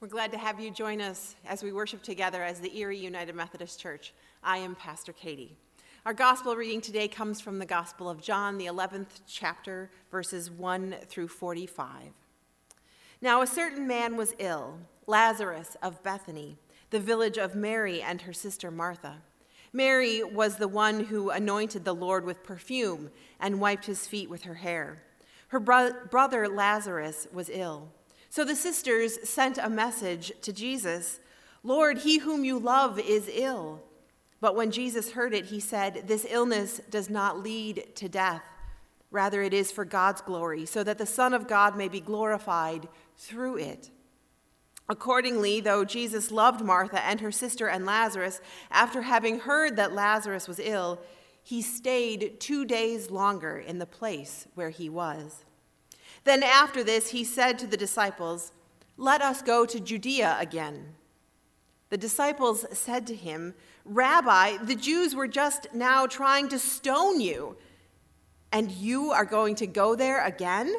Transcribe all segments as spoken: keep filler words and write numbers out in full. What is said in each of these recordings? We're glad to have you join us as we worship together as the Erie United Methodist Church. I am Pastor Katie. Our gospel reading today comes from the Gospel of John, the eleventh chapter, verses one through forty-five. Now a certain man was ill, Lazarus of Bethany, the village of Mary and her sister Martha. Mary was the one who anointed the Lord with perfume and wiped his feet with her hair. Her bro- brother Lazarus was ill. So the sisters sent a message to Jesus, "Lord, he whom you love is ill." But when Jesus heard it, he said, "This illness does not lead to death. Rather, it is for God's glory, so that the Son of God may be glorified through it." Accordingly, though Jesus loved Martha and her sister and Lazarus, after having heard that Lazarus was ill, he stayed two days longer in the place where he was. Then after this, he said to the disciples, "Let us go to Judea again." The disciples said to him, "Rabbi, the Jews were just now trying to stone you, and you are going to go there again?"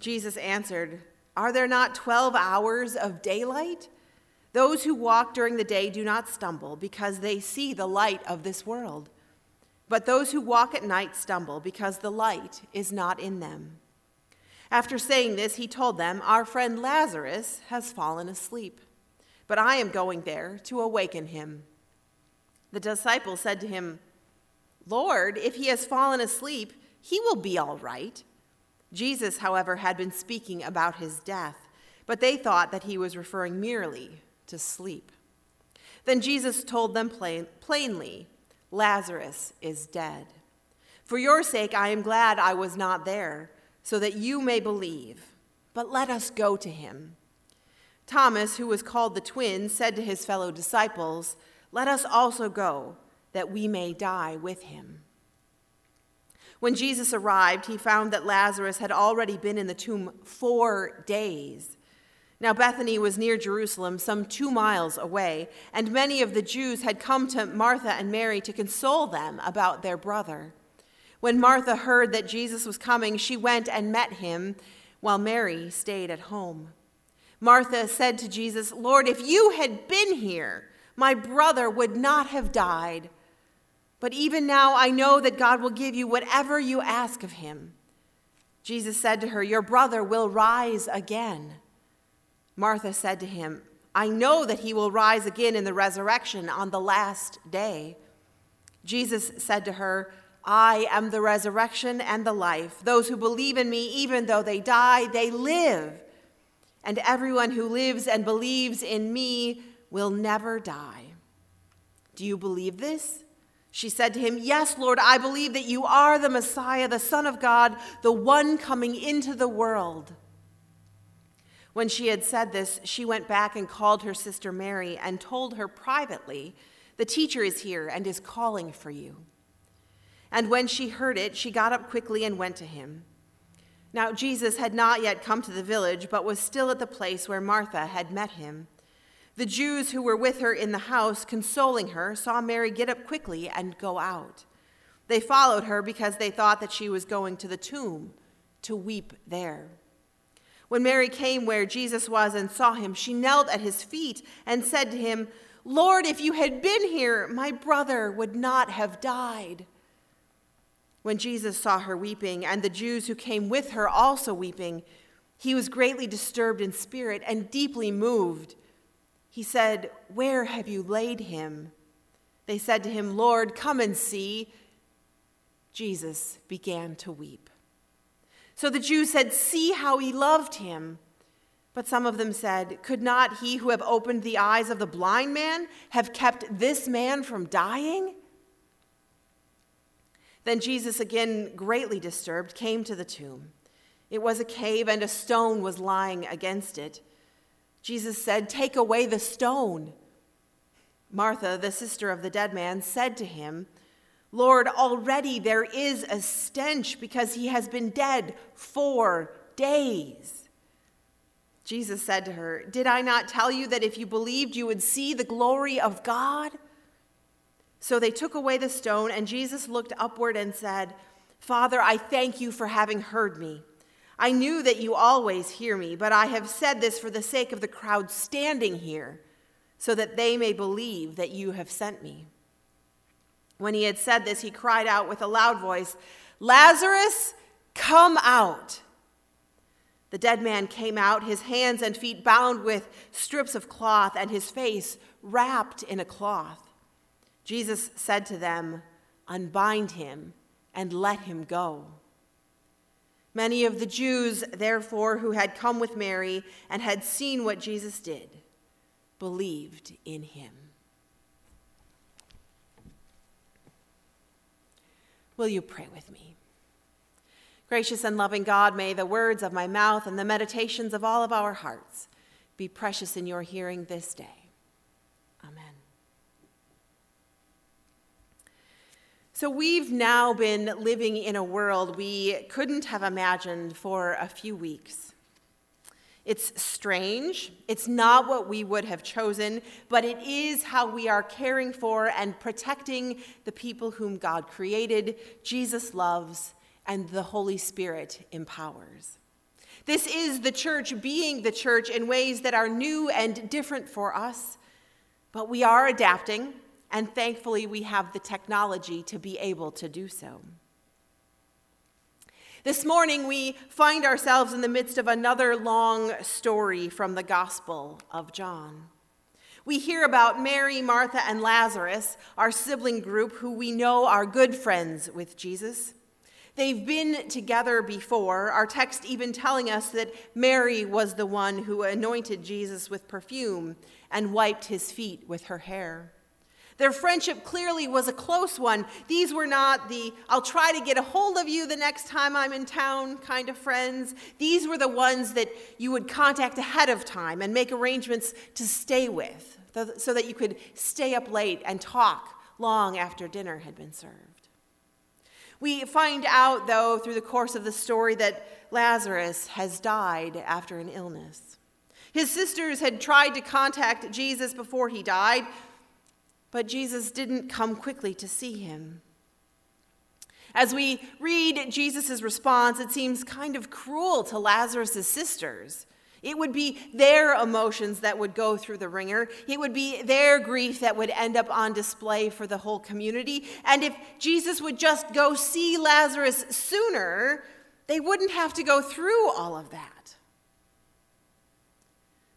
Jesus answered, "Are there not twelve hours of daylight? Those who walk during the day do not stumble, because they see the light of this world. But those who walk at night stumble, because the light is not in them." After saying this, he told them, "Our friend Lazarus has fallen asleep, but I am going there to awaken him." The disciples said to him, "Lord, if he has fallen asleep, he will be all right." Jesus, however, had been speaking about his death, but they thought that he was referring merely to sleep. Then Jesus told them plain, plainly, "Lazarus is dead. For your sake, I am glad I was not there, so that you may believe, but let us go to him." Thomas, who was called the twin, said to his fellow disciples, "Let us also go, that we may die with him." When Jesus arrived, he found that Lazarus had already been in the tomb four days. Now Bethany was near Jerusalem, some two miles away, and many of the Jews had come to Martha and Mary to console them about their brother. When Martha heard that Jesus was coming, she went and met him, while Mary stayed at home. Martha said to Jesus, "Lord, if you had been here, my brother would not have died. But even now I know that God will give you whatever you ask of him." Jesus said to her, "Your brother will rise again." Martha said to him, "I know that he will rise again in the resurrection on the last day." Jesus said to her, "I am the resurrection and the life. Those who believe in me, even though they die, they live. And everyone who lives and believes in me will never die. Do you believe this?" She said to him, "Yes, Lord, I believe that you are the Messiah, the Son of God, the one coming into the world." When she had said this, she went back and called her sister Mary and told her privately, "The teacher is here and is calling for you." And when she heard it, she got up quickly and went to him. Now Jesus had not yet come to the village, but was still at the place where Martha had met him. The Jews who were with her in the house, consoling her, saw Mary get up quickly and go out. They followed her because they thought that she was going to the tomb to weep there. When Mary came where Jesus was and saw him, she knelt at his feet and said to him, "Lord, if you had been here, my brother would not have died." When Jesus saw her weeping, and the Jews who came with her also weeping, he was greatly disturbed in spirit and deeply moved. He said, "Where have you laid him?" They said to him, "Lord, come and see." Jesus began to weep. So the Jews said, "See how he loved him." But some of them said, "Could not he who have opened the eyes of the blind man have kept this man from dying?" Then Jesus, again greatly disturbed, came to the tomb. It was a cave, and a stone was lying against it. Jesus said, "Take away the stone." Martha, the sister of the dead man, said to him, "Lord, already there is a stench, because he has been dead four days." Jesus said to her, "Did I not tell you that if you believed, you would see the glory of God?" So they took away the stone, and Jesus looked upward and said, "Father, I thank you for having heard me. I knew that you always hear me, but I have said this for the sake of the crowd standing here, so that they may believe that you have sent me." When he had said this, he cried out with a loud voice, "Lazarus, come out!" The dead man came out, his hands and feet bound with strips of cloth, and his face wrapped in a cloth. Jesus said to them, "Unbind him and let him go." Many of the Jews, therefore, who had come with Mary and had seen what Jesus did, believed in him. Will you pray with me? Gracious and loving God, may the words of my mouth and the meditations of all of our hearts be precious in your hearing this day. Amen. So we've now been living in a world we couldn't have imagined for a few weeks. It's strange, it's not what we would have chosen, but it is how we are caring for and protecting the people whom God created, Jesus loves, and the Holy Spirit empowers. This is the church being the church in ways that are new and different for us, but we are adapting. And thankfully, we have the technology to be able to do so. This morning, we find ourselves in the midst of another long story from the Gospel of John. We hear about Mary, Martha, and Lazarus, our sibling group who we know are good friends with Jesus. They've been together before, our text even telling us that Mary was the one who anointed Jesus with perfume and wiped his feet with her hair. Their friendship clearly was a close one. These were not the, "I'll try to get a hold of you the next time I'm in town" kind of friends. These were the ones that you would contact ahead of time and make arrangements to stay with, so that you could stay up late and talk long after dinner had been served. We find out, though, through the course of the story that Lazarus has died after an illness. His sisters had tried to contact Jesus before he died, but Jesus didn't come quickly to see him. As we read Jesus' response, it seems kind of cruel to Lazarus' sisters. It would be their emotions that would go through the wringer. It would be their grief that would end up on display for the whole community. And if Jesus would just go see Lazarus sooner, they wouldn't have to go through all of that.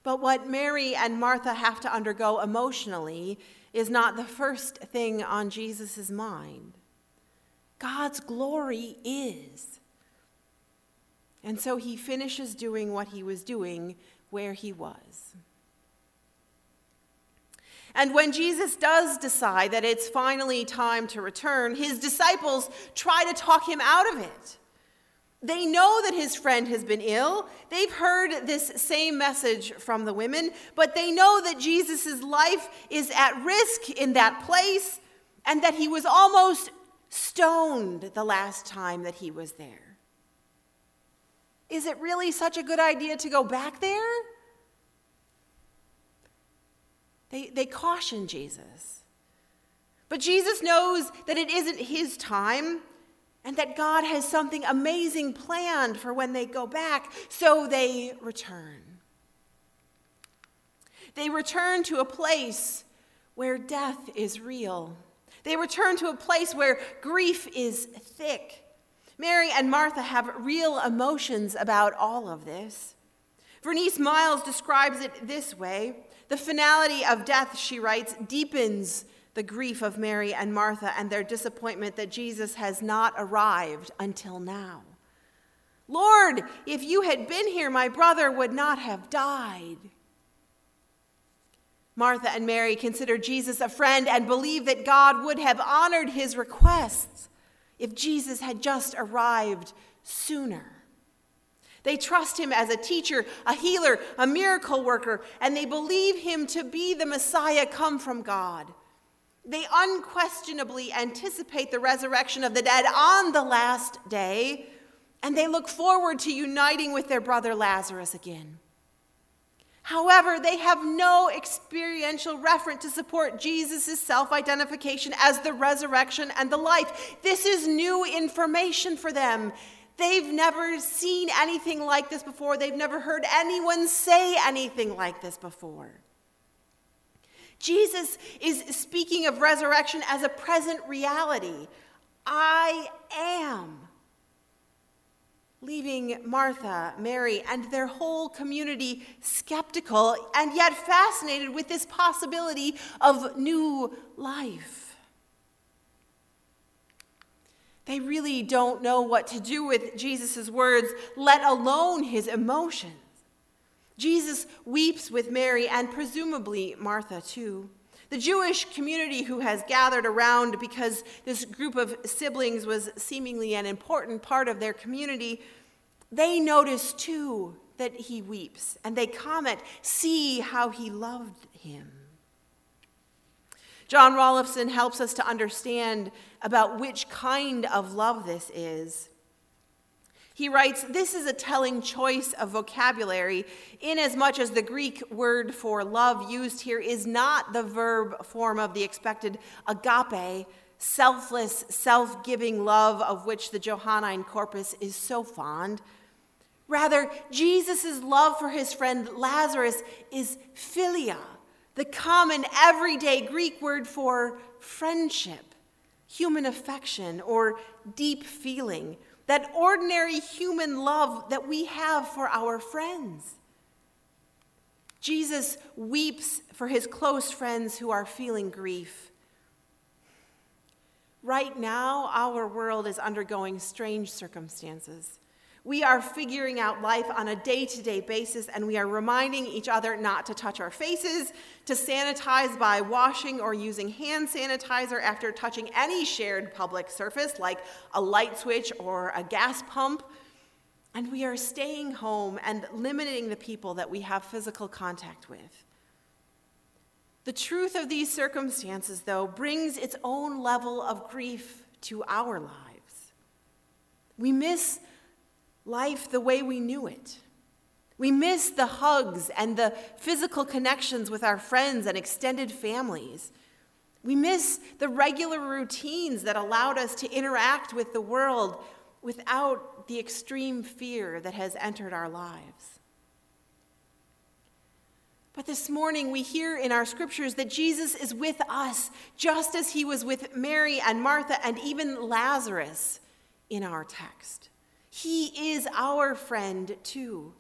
But what Mary and Martha have to undergo emotionally is not the first thing on Jesus' mind. God's glory is. And so he finishes doing what he was doing where he was. And when Jesus does decide that it's finally time to return, his disciples try to talk him out of it. They know that his friend has been ill. They've heard this same message from the women, but they know that Jesus' life is at risk in that place and that he was almost stoned the last time that he was there. Is it really such a good idea to go back there? They, they caution Jesus. But Jesus knows that it isn't his time, and that God has something amazing planned for when they go back, so they return. They return to a place where death is real. They return to a place where grief is thick. Mary and Martha have real emotions about all of this. Vernice Miles describes it this way. The finality of death, she writes, deepens the grief of Mary and Martha and their disappointment that Jesus has not arrived until now. "Lord, if you had been here, my brother would not have died." Martha and Mary consider Jesus a friend and believe that God would have honored his requests if Jesus had just arrived sooner. They trust him as a teacher, a healer, a miracle worker, and they believe him to be the Messiah come from God. They unquestionably anticipate the resurrection of the dead on the last day, and they look forward to uniting with their brother Lazarus again. However, they have no experiential reference to support Jesus' self-identification as the resurrection and the life. This is new information for them. They've never seen anything like this before. They've never heard anyone say anything like this before. Jesus is speaking of resurrection as a present reality. I am. Leaving Martha, Mary, and their whole community skeptical and yet fascinated with this possibility of new life. They really don't know what to do with Jesus' words, let alone his emotions. Jesus weeps with Mary and presumably Martha too. The Jewish community who has gathered around because this group of siblings was seemingly an important part of their community, they notice too that he weeps, and they comment, "See how he loved him." John Rolofsson helps us to understand about which kind of love this is. He writes, "This is a telling choice of vocabulary, inasmuch as the Greek word for love used here is not the verb form of the expected agape, selfless, self-giving love of which the Johannine corpus is so fond. Rather, Jesus' love for his friend Lazarus is philia, the common everyday Greek word for friendship, human affection, or deep feeling, that ordinary human love that we have for our friends. Jesus weeps for his close friends who are feeling grief. Right now, our world is undergoing strange circumstances. We are figuring out life on a day-to-day basis, and we are reminding each other not to touch our faces, to sanitize by washing or using hand sanitizer after touching any shared public surface, like a light switch or a gas pump. And we are staying home and limiting the people that we have physical contact with. The truth of these circumstances, though, brings its own level of grief to our lives. We miss life the way we knew it. We miss the hugs and the physical connections with our friends and extended families. We miss the regular routines that allowed us to interact with the world without the extreme fear that has entered our lives. But this morning we hear in our scriptures that Jesus is with us, just as he was with Mary and Martha and even Lazarus in our text. He is our friend, too.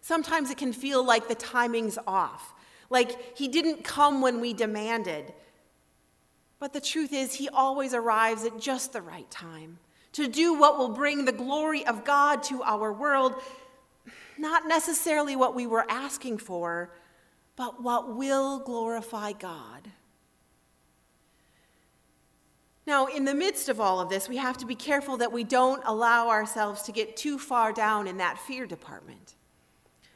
Sometimes it can feel like the timing's off, like he didn't come when we demanded. But the truth is, he always arrives at just the right time to do what will bring the glory of God to our world, not necessarily what we were asking for, but what will glorify God. Now, in the midst of all of this, we have to be careful that we don't allow ourselves to get too far down in that fear department.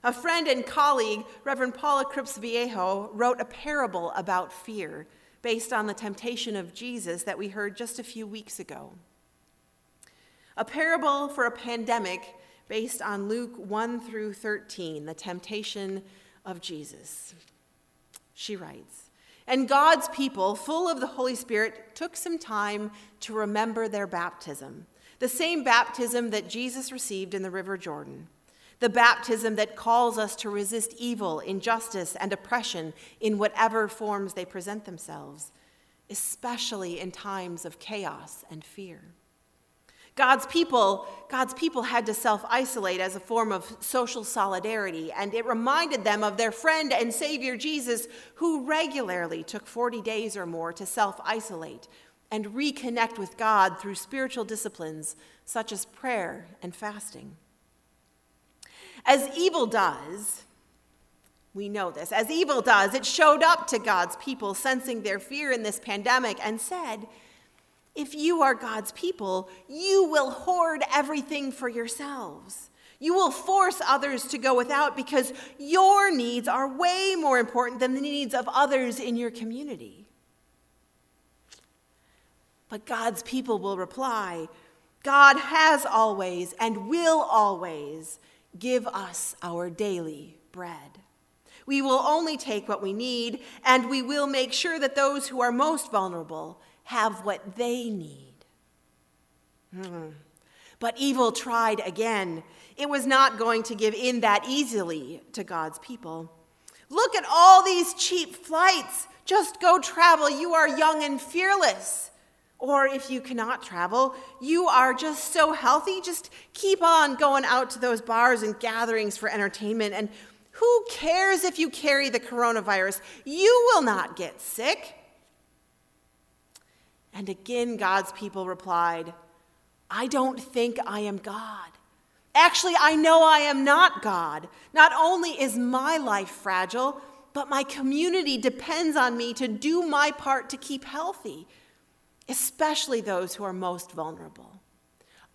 A friend and colleague, Reverend Paula Cripps Viejo, wrote a parable about fear based on the temptation of Jesus that we heard just a few weeks ago. A parable for a pandemic based on Luke one through thirteen, the temptation of Jesus. She writes, "And God's people, full of the Holy Spirit, took some time to remember their baptism, the same baptism that Jesus received in the River Jordan, the baptism that calls us to resist evil, injustice, and oppression in whatever forms they present themselves, especially in times of chaos and fear. God's people, God's people had to self-isolate as a form of social solidarity, and it reminded them of their friend and Savior Jesus, who regularly took forty days or more to self-isolate and reconnect with God through spiritual disciplines such as prayer and fasting. As evil does, we know this, as evil does, it showed up to God's people, sensing their fear in this pandemic, and said, 'If you are God's people, you will hoard everything for yourselves. You will force others to go without because your needs are way more important than the needs of others in your community.' But God's people will reply, 'God has always and will always give us our daily bread. We will only take what we need, and we will make sure that those who are most vulnerable have what they need.'" Hmm. But evil tried again. It was not going to give in that easily to God's people. Look at all these cheap flights. Just go travel. You are young and fearless. Or if you cannot travel, you are just so healthy. Just keep on going out to those bars and gatherings for entertainment. And who cares if you carry the coronavirus? You will not get sick. And again, God's people replied, I don't think I am God. Actually, I know I am not God. Not only is my life fragile, but my community depends on me to do my part to keep healthy, especially those who are most vulnerable.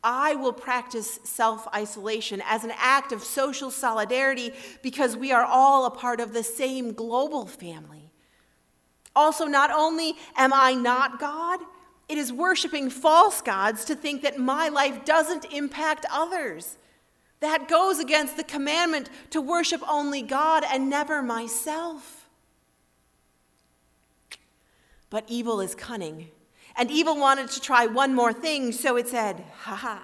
I will practice self-isolation as an act of social solidarity because we are all a part of the same global family. Also, not only am I not God, it is worshiping false gods to think that my life doesn't impact others. That goes against the commandment to worship only God and never myself. But evil is cunning, and evil wanted to try one more thing, so it said, ha ha,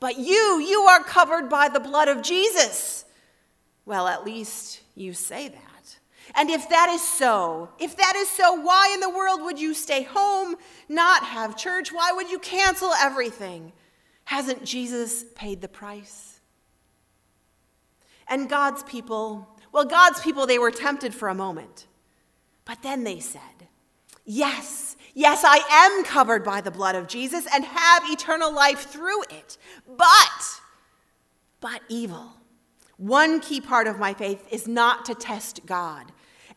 but you, you are covered by the blood of Jesus. Well, at least you say that. And if that is so, if that is so, why in the world would you stay home, not have church? Why would you cancel everything? Hasn't Jesus paid the price? And God's people, well, God's people, they were tempted for a moment. But then they said, yes, yes, I am covered by the blood of Jesus and have eternal life through it. But, but evil. One key part of my faith is not to test God.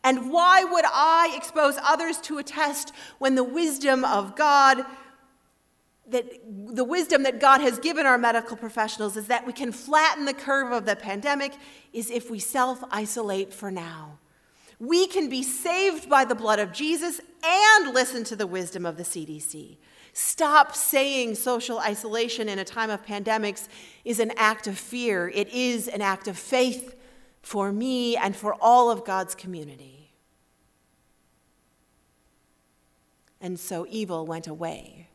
And why would I expose others to a test when the wisdom of God, that the wisdom that God has given our medical professionals is that we can flatten the curve of the pandemic is if we self-isolate for now. We can be saved by the blood of Jesus and listen to the wisdom of the C D C. Stop saying social isolation in a time of pandemics is an act of fear. It is an act of faith for me and for all of God's community. And so evil went away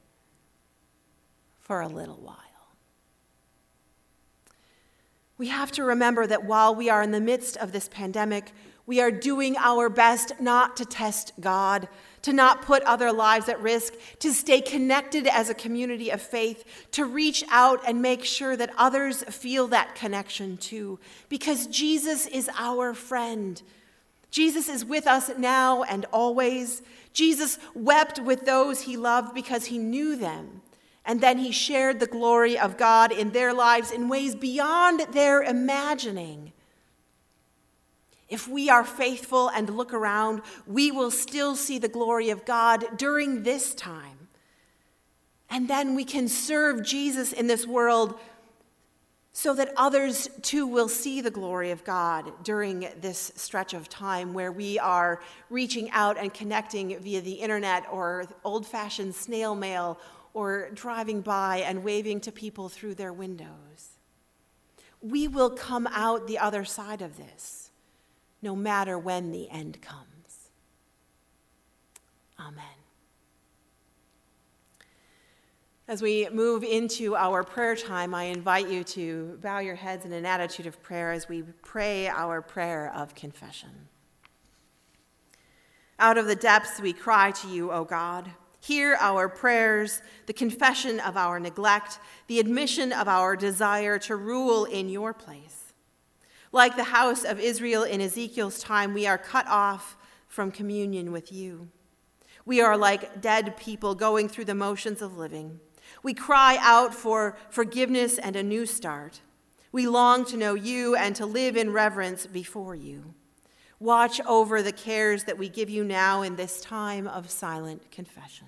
for a little while. We have to remember that while we are in the midst of this pandemic, we are doing our best not to test God, to not put other lives at risk, to stay connected as a community of faith, to reach out and make sure that others feel that connection too, because Jesus is our friend. Jesus is with us now and always. Jesus wept with those he loved because he knew them, and then he shared the glory of God in their lives in ways beyond their imagining. If we are faithful and look around, we will still see the glory of God during this time. And then we can serve Jesus in this world so that others too will see the glory of God during this stretch of time where we are reaching out and connecting via the internet or old-fashioned snail mail or driving by and waving to people through their windows. We will come out the other side of this, no matter when the end comes. Amen. As we move into our prayer time, I invite you to bow your heads in an attitude of prayer as we pray our prayer of confession. Out of the depths we cry to you, O God. Hear our prayers, the confession of our neglect, the admission of our desire to rule in your place. Like the house of Israel in Ezekiel's time, we are cut off from communion with you. We are like dead people going through the motions of living. We cry out for forgiveness and a new start. We long to know you and to live in reverence before you. Watch over the cares that we give you now in this time of silent confession.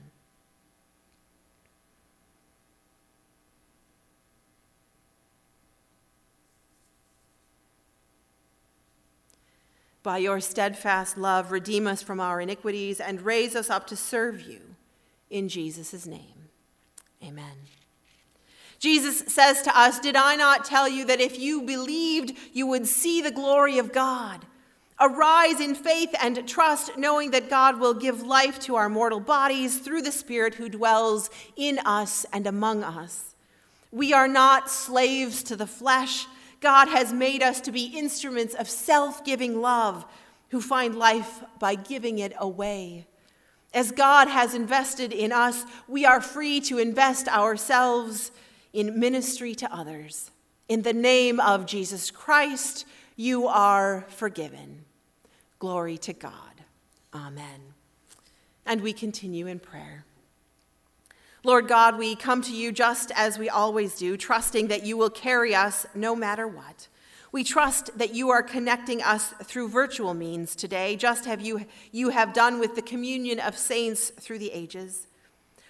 By your steadfast love, redeem us from our iniquities and raise us up to serve you. In Jesus' name, amen. Jesus says to us, did I not tell you that if you believed, you would see the glory of God? Arise in faith and trust, knowing that God will give life to our mortal bodies through the Spirit who dwells in us and among us. We are not slaves to the flesh. God has made us to be instruments of self-giving love who find life by giving it away. As God has invested in us, we are free to invest ourselves in ministry to others. In the name of Jesus Christ, you are forgiven. Glory to God. Amen. And we continue in prayer. Lord God, we come to you just as we always do, trusting that you will carry us no matter what. We trust that you are connecting us through virtual means today, just as you, you have done with the communion of saints through the ages.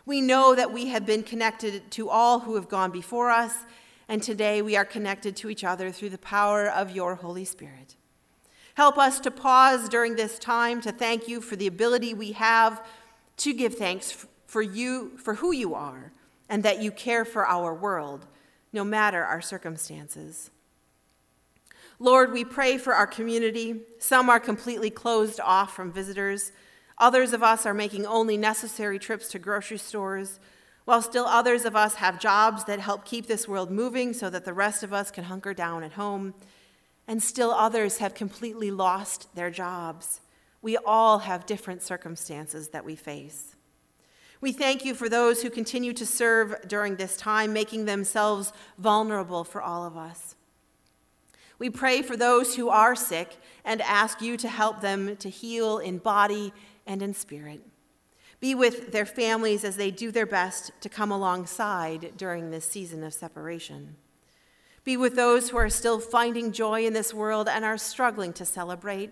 We know that we have been connected to all who have gone before us, and today we are connected to each other through the power of your Holy Spirit. Help us to pause during this time to thank you for the ability we have to give thanks for you, for who you are, and that you care for our world, no matter our circumstances. Lord, we pray for our community. Some are completely closed off from visitors. Others of us are making only necessary trips to grocery stores, while still others of us have jobs that help keep this world moving so that the rest of us can hunker down at home. And still others have completely lost their jobs. We all have different circumstances that we face. We thank you for those who continue to serve during this time, making themselves vulnerable for all of us. We pray for those who are sick and ask you to help them to heal in body and in spirit. Be with their families as they do their best to come alongside during this season of separation. Be with those who are still finding joy in this world and are struggling to celebrate.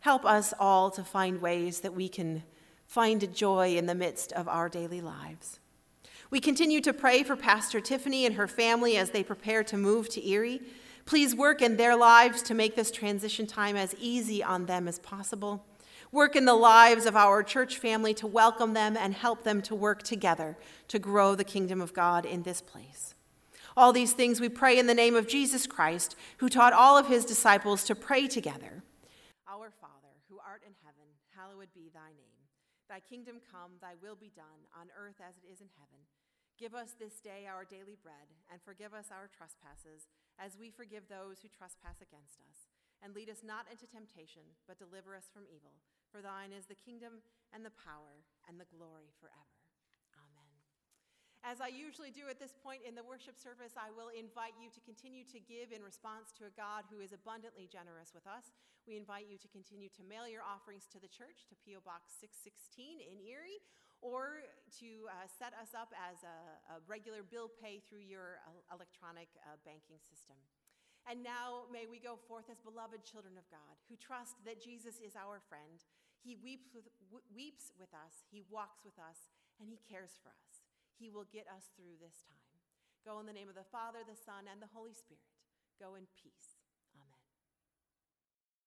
Help us all to find ways that we can find joy in the midst of our daily lives. We continue to pray for Pastor Tiffany and her family as they prepare to move to Erie. Please work in their lives to make this transition time as easy on them as possible. Work in the lives of our church family to welcome them and help them to work together to grow the kingdom of God in this place. All these things we pray in the name of Jesus Christ, who taught all of his disciples to pray together. Our Father, who art in heaven, hallowed be thy name. Thy kingdom come, thy will be done, on earth as it is in heaven. Give us this day our daily bread, and forgive us our trespasses, as we forgive those who trespass against us. And lead us not into temptation, but deliver us from evil. For thine is the kingdom, and the power, and the glory forever. As I usually do at this point in the worship service, I will invite you to continue to give in response to a God who is abundantly generous with us. We invite you to continue to mail your offerings to the church, to P O Box six sixteen in Erie, or to uh, set us up as a, a regular bill pay through your uh, electronic uh, banking system. And now may we go forth as beloved children of God, who trust that Jesus is our friend. He weeps with, w- weeps with us, he walks with us, and he cares for us. He will get us through this time. Go in the name of the Father, the Son, and the Holy Spirit. Go in peace.